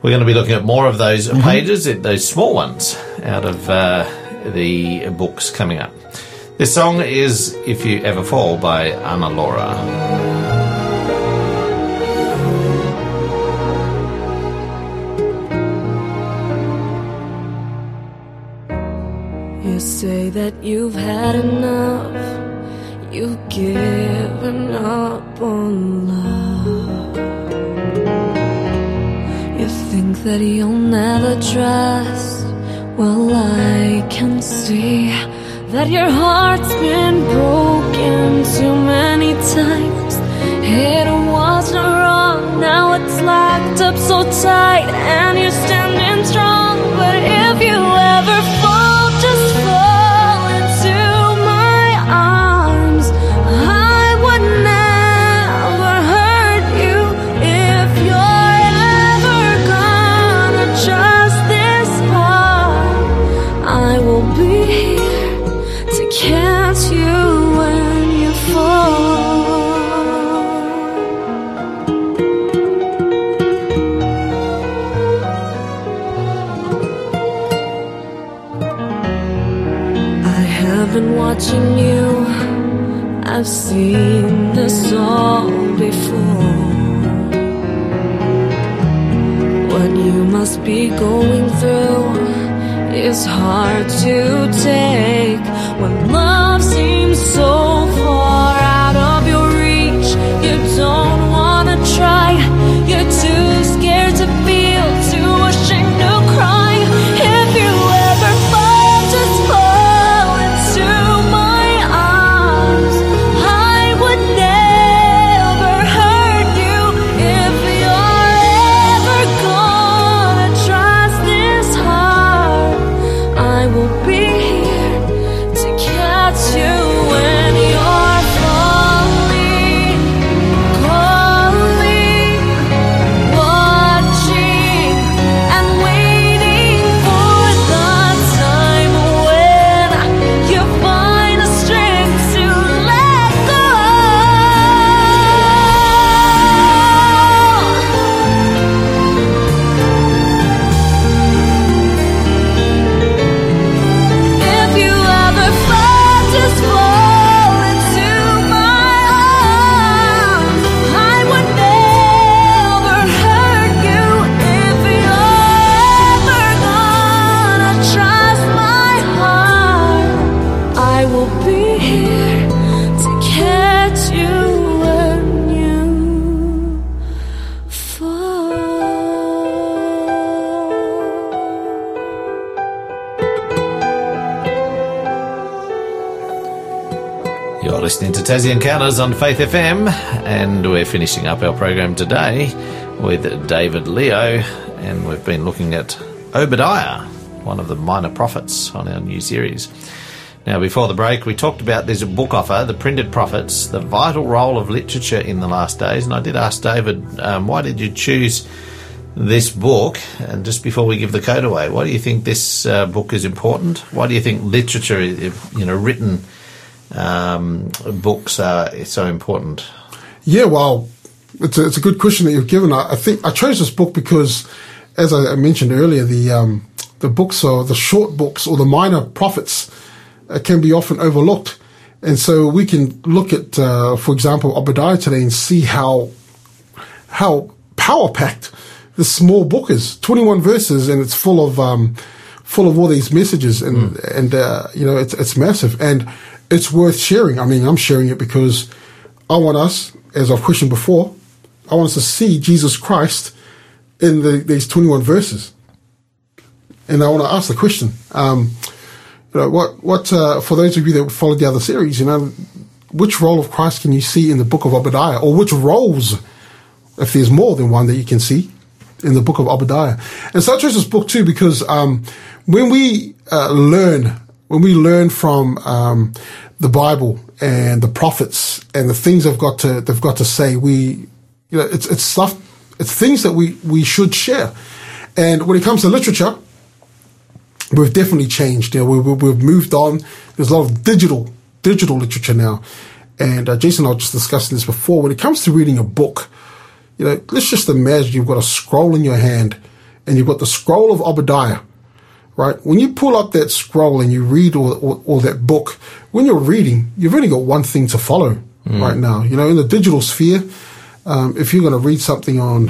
we're going to be looking at more of those mm-hmm. pages, those small ones, out of uh, the books coming up. This song is If You Ever Fall by Ana Laura. You say that you've had enough, you've given up on love. You think that you'll never trust. Well, I can see that your heart's been broken too many times. It wasn't wrong, now it's locked up so tight, and you're standing strong. But if you ever fall, just fall into my arms. I would never hurt you if you're ever gonna trust this heart. I will be here to catch you when you fall. Watching you, I've seen this all before. What you must be going through is hard to take. When love seems so far out of your reach, you don't wanna try. You're too scared to feel, too ashamed to cry. If you ever fall, just fall into Tassie Encounters on Faith F M, and we're finishing up our program today with David Leo, and we've been looking at Obadiah, one of the minor prophets, on our new series. Now, before the break, we talked about this book offer, The Printed Prophets, the vital role of literature in the last days, and I did ask David, um, why did you choose this book? And just before we give the code away, why do you think this uh, book is important? Why do you think literature, you know, written Um, books are so important? Yeah, well, it's a, it's a good question that you've given. I, I think I chose this book because, as I mentioned earlier, the um, the books or the short books or the minor prophets uh, can be often overlooked, and so we can look at, uh, for example, Obadiah today and see how how power packed this small book is. twenty-one verses, and it's full of um, full of all these messages, and mm. and uh, you know, it's it's massive and it's worth sharing. I mean, I'm sharing it because I want us, as I've questioned before, I want us to see Jesus Christ in the, these twenty-one verses. And I want to ask the question, um, You know, what what uh, for those of you that followed the other series, you know, which role of Christ can you see in the book of Obadiah, or which roles, if there's more than one that you can see, in the book of Obadiah? And so I chose this book too because um, when we uh, learn, when we learn from um, the Bible and the prophets and the things they've got to they've got to say, we, you know, it's it's stuff, it's things that we we should share. And when it comes to literature, we've definitely changed. You know, we, we, we've moved on. There's a lot of digital, digital literature now. And uh, Jason and I were just discussing this before. When it comes to reading a book, you know, let's just imagine you've got a scroll in your hand, and you've got the scroll of Obadiah, right? When you pull up that scroll and you read or, or, or that book, when you're reading, you've only got one thing to follow mm. right now. You know, in the digital sphere, um, if you're going to read something on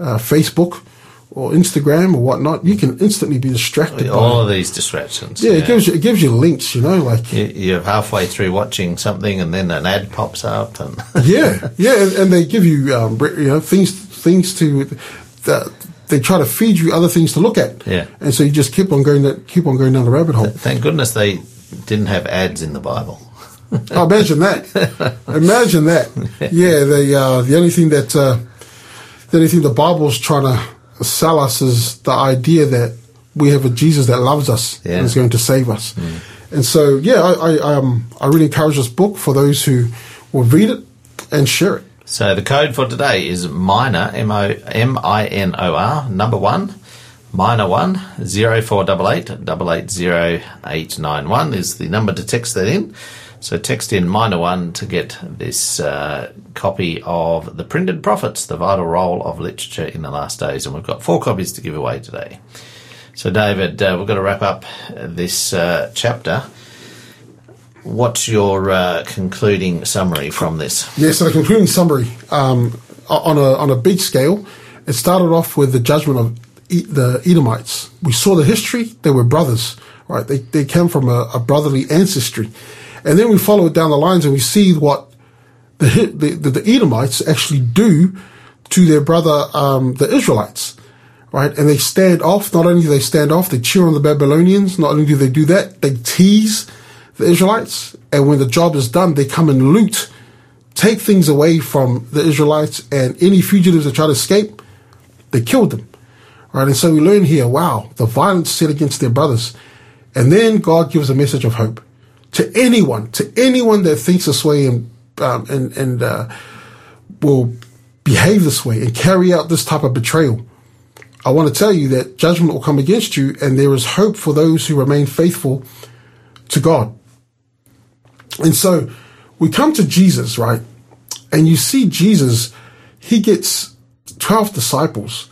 uh, Facebook or Instagram or whatnot, you can instantly be distracted. All by of these distractions. Yeah, yeah, it gives you, it gives you links, you know, like you, you're halfway through watching something and then an ad pops up, and yeah, yeah, and, and they give you, um, you know, things, things to, that they try to feed you other things to look at. Yeah, and so you just keep on going, that keep on going down the rabbit hole. Thank goodness they didn't have ads in the Bible. Oh, imagine that! Imagine that! Yeah, they uh, the only thing that uh, the only thing the Bible's trying to sell us is the idea that we have a Jesus that loves us yeah. and is going to save us. Mm. And so, yeah, I, I, um, I really encourage this book for those who will read it and share it. So the code for today is minor, M O M I N O R, number one, minor one, zero four eight eight, eight eight zero eight nine one is the number to text that in. So text in minor one to get this uh, copy of The Printed Prophets, The Vital Role of Literature in the Last Days. And we've got four copies to give away today. So, David, uh, we've got to wrap up this uh, chapter. What's your uh, concluding summary from this? Yeah, so the concluding summary, um, on a on a big scale, it started off with the judgment of e- the Edomites. We saw the history. They were brothers, right? They, they came from a, a brotherly ancestry. And then we follow it down the lines and we see what the the, the Edomites actually do to their brother, um, the Israelites, right? And they stand off. Not only do they stand off, they cheer on the Babylonians. Not only do they do that, they tease the Israelites. And when the job is done, they come and loot, take things away from the Israelites, and any fugitives that try to escape, they killed them, right? And so we learn here, wow, the violence set against their brothers. And then God gives a message of hope. To anyone, to anyone that thinks this way and um, and and uh, will behave this way and carry out this type of betrayal, I want to tell you that judgment will come against you, and there is hope for those who remain faithful to God. And so we come to Jesus, right? And you see Jesus, he gets twelve disciples,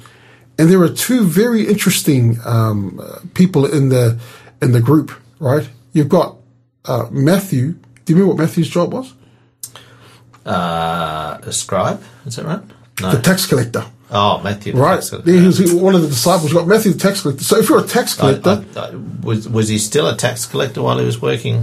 and there are two very interesting um, people in the in the group, right? You've got Uh, Matthew. Do you remember what Matthew's job was? Uh, a scribe, is that right? No. The tax collector. Oh, Matthew the right. tax collector. Right, he was one of the disciples. Got Matthew the tax collector. So if you're a tax collector... I, I, I, was was he still a tax collector while he was working,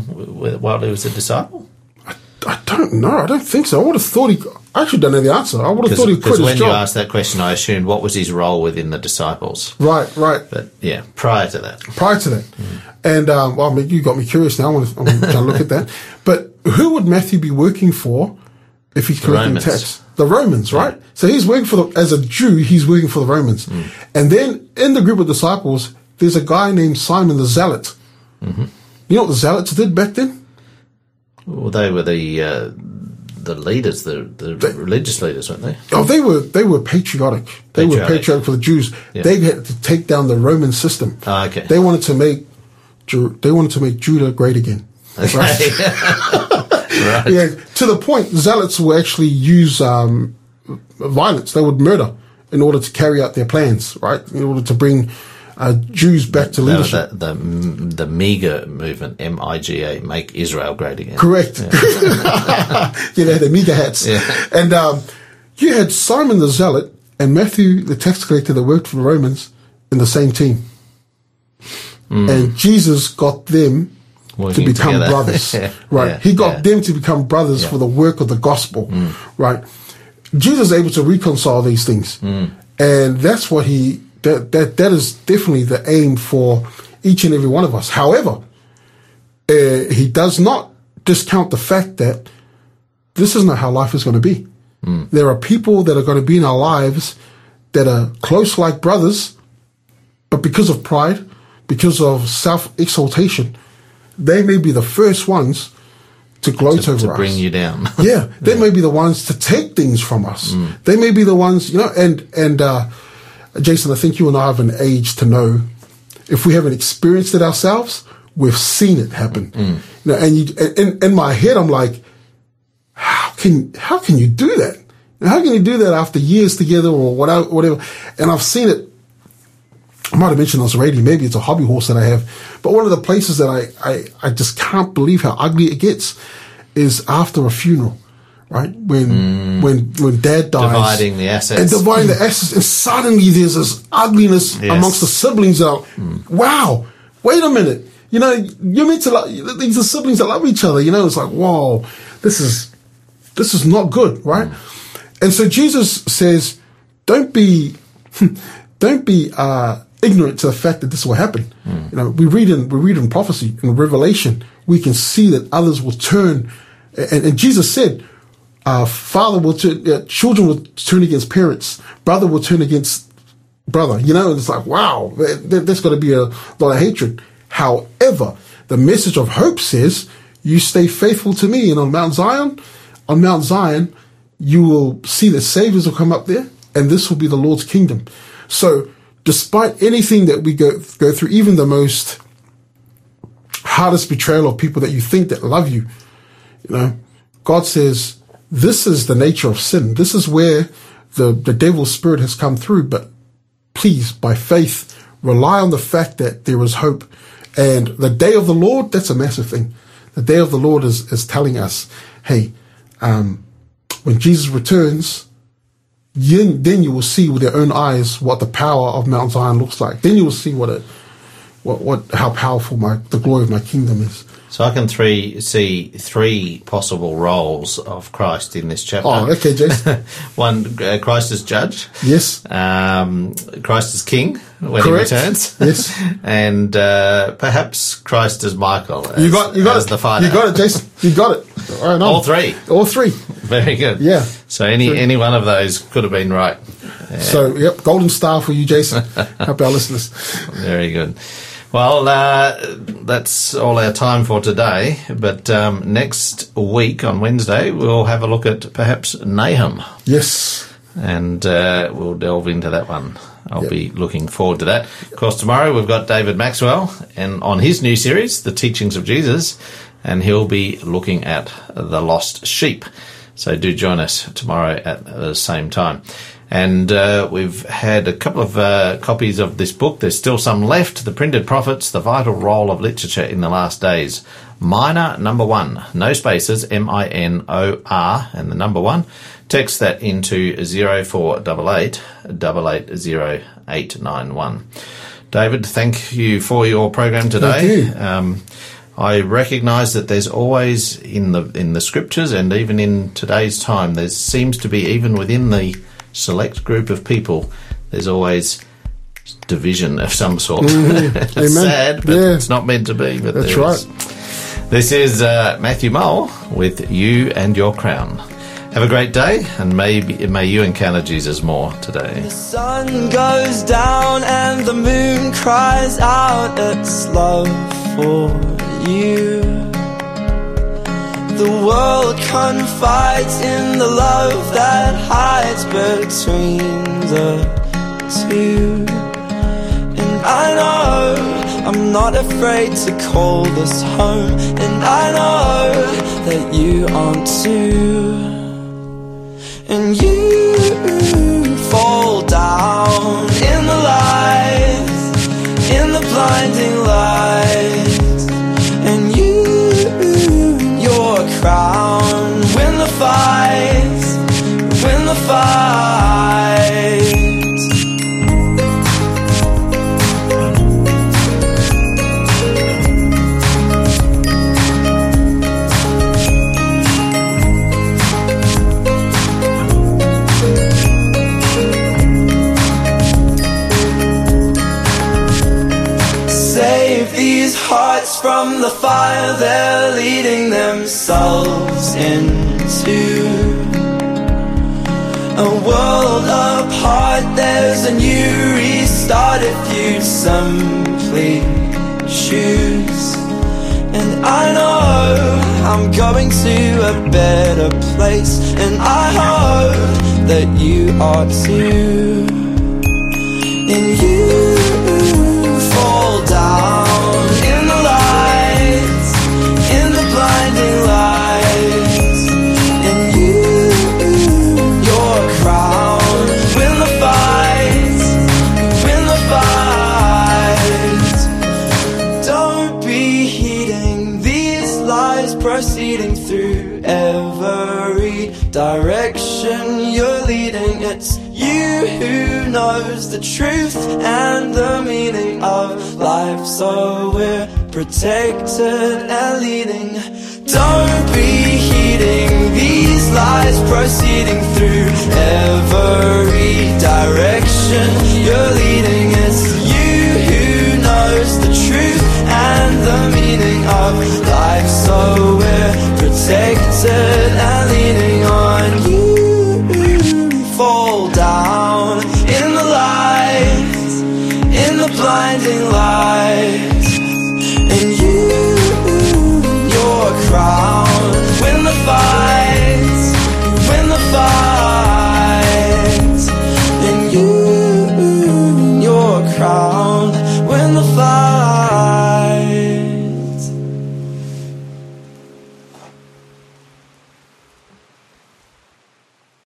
while he was a disciple? I, I don't know. I don't think so. I would have thought he... I actually don't know the answer. I would have thought he quit his job. Because when you asked that question, I assumed what was his role within the disciples. Right, right. But, yeah, prior to that. Prior to that. Mm. And, um, well, I mean, you got me curious now. I want to, I want to look at that. But who would Matthew be working for if he's collecting tax? The Romans, right? Yeah. So he's working for the, as a Jew, he's working for the Romans. Mm. And then in the group of disciples, there's a guy named Simon the Zealot. Mm-hmm. You know what the Zealots did back then? Well, they were the... Uh, the leaders, the, the they, religious leaders, weren't they? Oh, they were they were patriotic. They patriotic. were patriotic for the Jews. Yeah. They had to take down the Roman system. Ah, okay. They wanted to make they wanted to make Judah great again. Okay. Right. Right. Yeah. To the point, zealots will actually use um, violence. They would murder in order to carry out their plans. Right. In order to bring uh, Jews back to leadership. The, the, the, the MEGA movement, M I G A, Make Israel Great Again. Correct. Yeah, yeah they had the MEGA hats. Yeah. And um, you had Simon the Zealot and Matthew the tax collector that worked for the Romans in the same team. Mm. And Jesus got them Working to become together. brothers. yeah. Right. Yeah. He got yeah. them to become brothers yeah. for the work of the gospel. Mm. Right. Jesus is able to reconcile these things. Mm. And that's what he... That, that that is definitely the aim for each and every one of us. However, uh, he does not discount the fact that this is not how life is going to be. Mm. There are people that are going to be in our lives that are close like brothers, but because of pride, because of self-exaltation, they may be the first ones to gloat to, over to us. To bring you down. yeah, they yeah. may be the ones to take things from us. Mm. They may be the ones, you know, and, and uh, Jason, I think you and I have an age to know if we haven't experienced it ourselves, we've seen it happen. Mm. You know, and you, in, in my head, I'm like, how can, how can you do that? How can you do that after years together or whatever? And I've seen it. I might have mentioned this already. Maybe it's a hobby horse that I have. But one of the places that I, I, I just can't believe how ugly it gets is after a funeral, right? When, mm. when, when dad dies. Dividing the assets. And dividing the assets. And suddenly there's this ugliness yes. amongst the siblings. That are, mm. wow, wait a minute. You know, you're meant to love, these are siblings that love each other. You know, it's like, whoa, this is, this is not good, right? Mm. And so Jesus says, don't be, don't be, uh, ignorant to the fact that this will happen. Mm. You know, we read in, we read in prophecy, in Revelation, we can see that others will turn. And, and Jesus said, uh, father will turn, uh, children will turn against parents, brother will turn against brother. You know, it's like, wow, there, there's got to be a lot of hatred. However, the message of hope says, you stay faithful to me. And on Mount Zion, on Mount Zion, you will see the saviors will come up there, and this will be the Lord's kingdom. So, despite anything that we go go through, even the most hardest betrayal of people that you think that love you, you know, God says this is the nature of sin. This is where the the devil's spirit has come through. But please, by faith, rely on the fact that there is hope, and the day of the Lord. That's a massive thing. The day of the Lord is is telling us, hey. um When Jesus returns, you, then you will see with your own eyes what the power of Mount Zion looks like. Then you will see what it, what, what, how powerful my the glory of my kingdom is. So I can three see three possible roles of Christ in this chapter. Oh, okay, Jason. One, uh, Christ is judge. Yes. Um, Christ is king when Correct. He returns. Yes. And uh, perhaps Christ is Michael. As, you got, you got as it. The fighter. You got it, Jason. You got it. All, right, all three. All three. Very good. Yeah. So any three. any one of those could have been right. Yeah. So yep, golden star for you, Jason. Help our listeners. Very good. Well, uh, that's all our time for today, but um, next week on Wednesday we'll have a look at perhaps Nahum. Yes. And uh, we'll delve into that one. I'll yep. be looking forward to that. Of course, tomorrow we've got David Maxwell and on his new series, The Teachings of Jesus, and he'll be looking at the lost sheep. So do join us tomorrow at the same time. And uh, we've had a couple of uh, copies of this book. There's still some left. The Printed Prophets, The Vital Role of Literature in the Last Days. Minor, number one. No spaces, M I N O R, and the number one. Text that into zero four eight eight, eight eight zero eight nine one. David, thank you for your program today. Thank you. Um, I recognise that there's always, in the in the Scriptures and even in today's time, there seems to be, even within the select group of people, there's always division of some sort. Mm-hmm. It's Amen. Sad, but yeah. it's not meant to be. But that's right. Is. This is uh, Matthew Moll with You and Your Crown. Have a great day, and may, may you encounter Jesus more today. The sun goes down and the moon cries out its love for you. The world confides in the love that hides between the two. And I know I'm not afraid to call this home. And I know that you aren't too. And you fall down in the lights, in the blinding lights. And you crown, win the fight, win the fight. lost from the fire, they're leading themselves into a world apart. There's a new restart if you simply choose. And I know I'm going to a better place, and I hope that you are too. And you fall down in the lights, in the blinding light. Direction you're leading, it's you who knows the truth and the meaning of life. So we're protected and leading. Don't be heeding these lies proceeding through every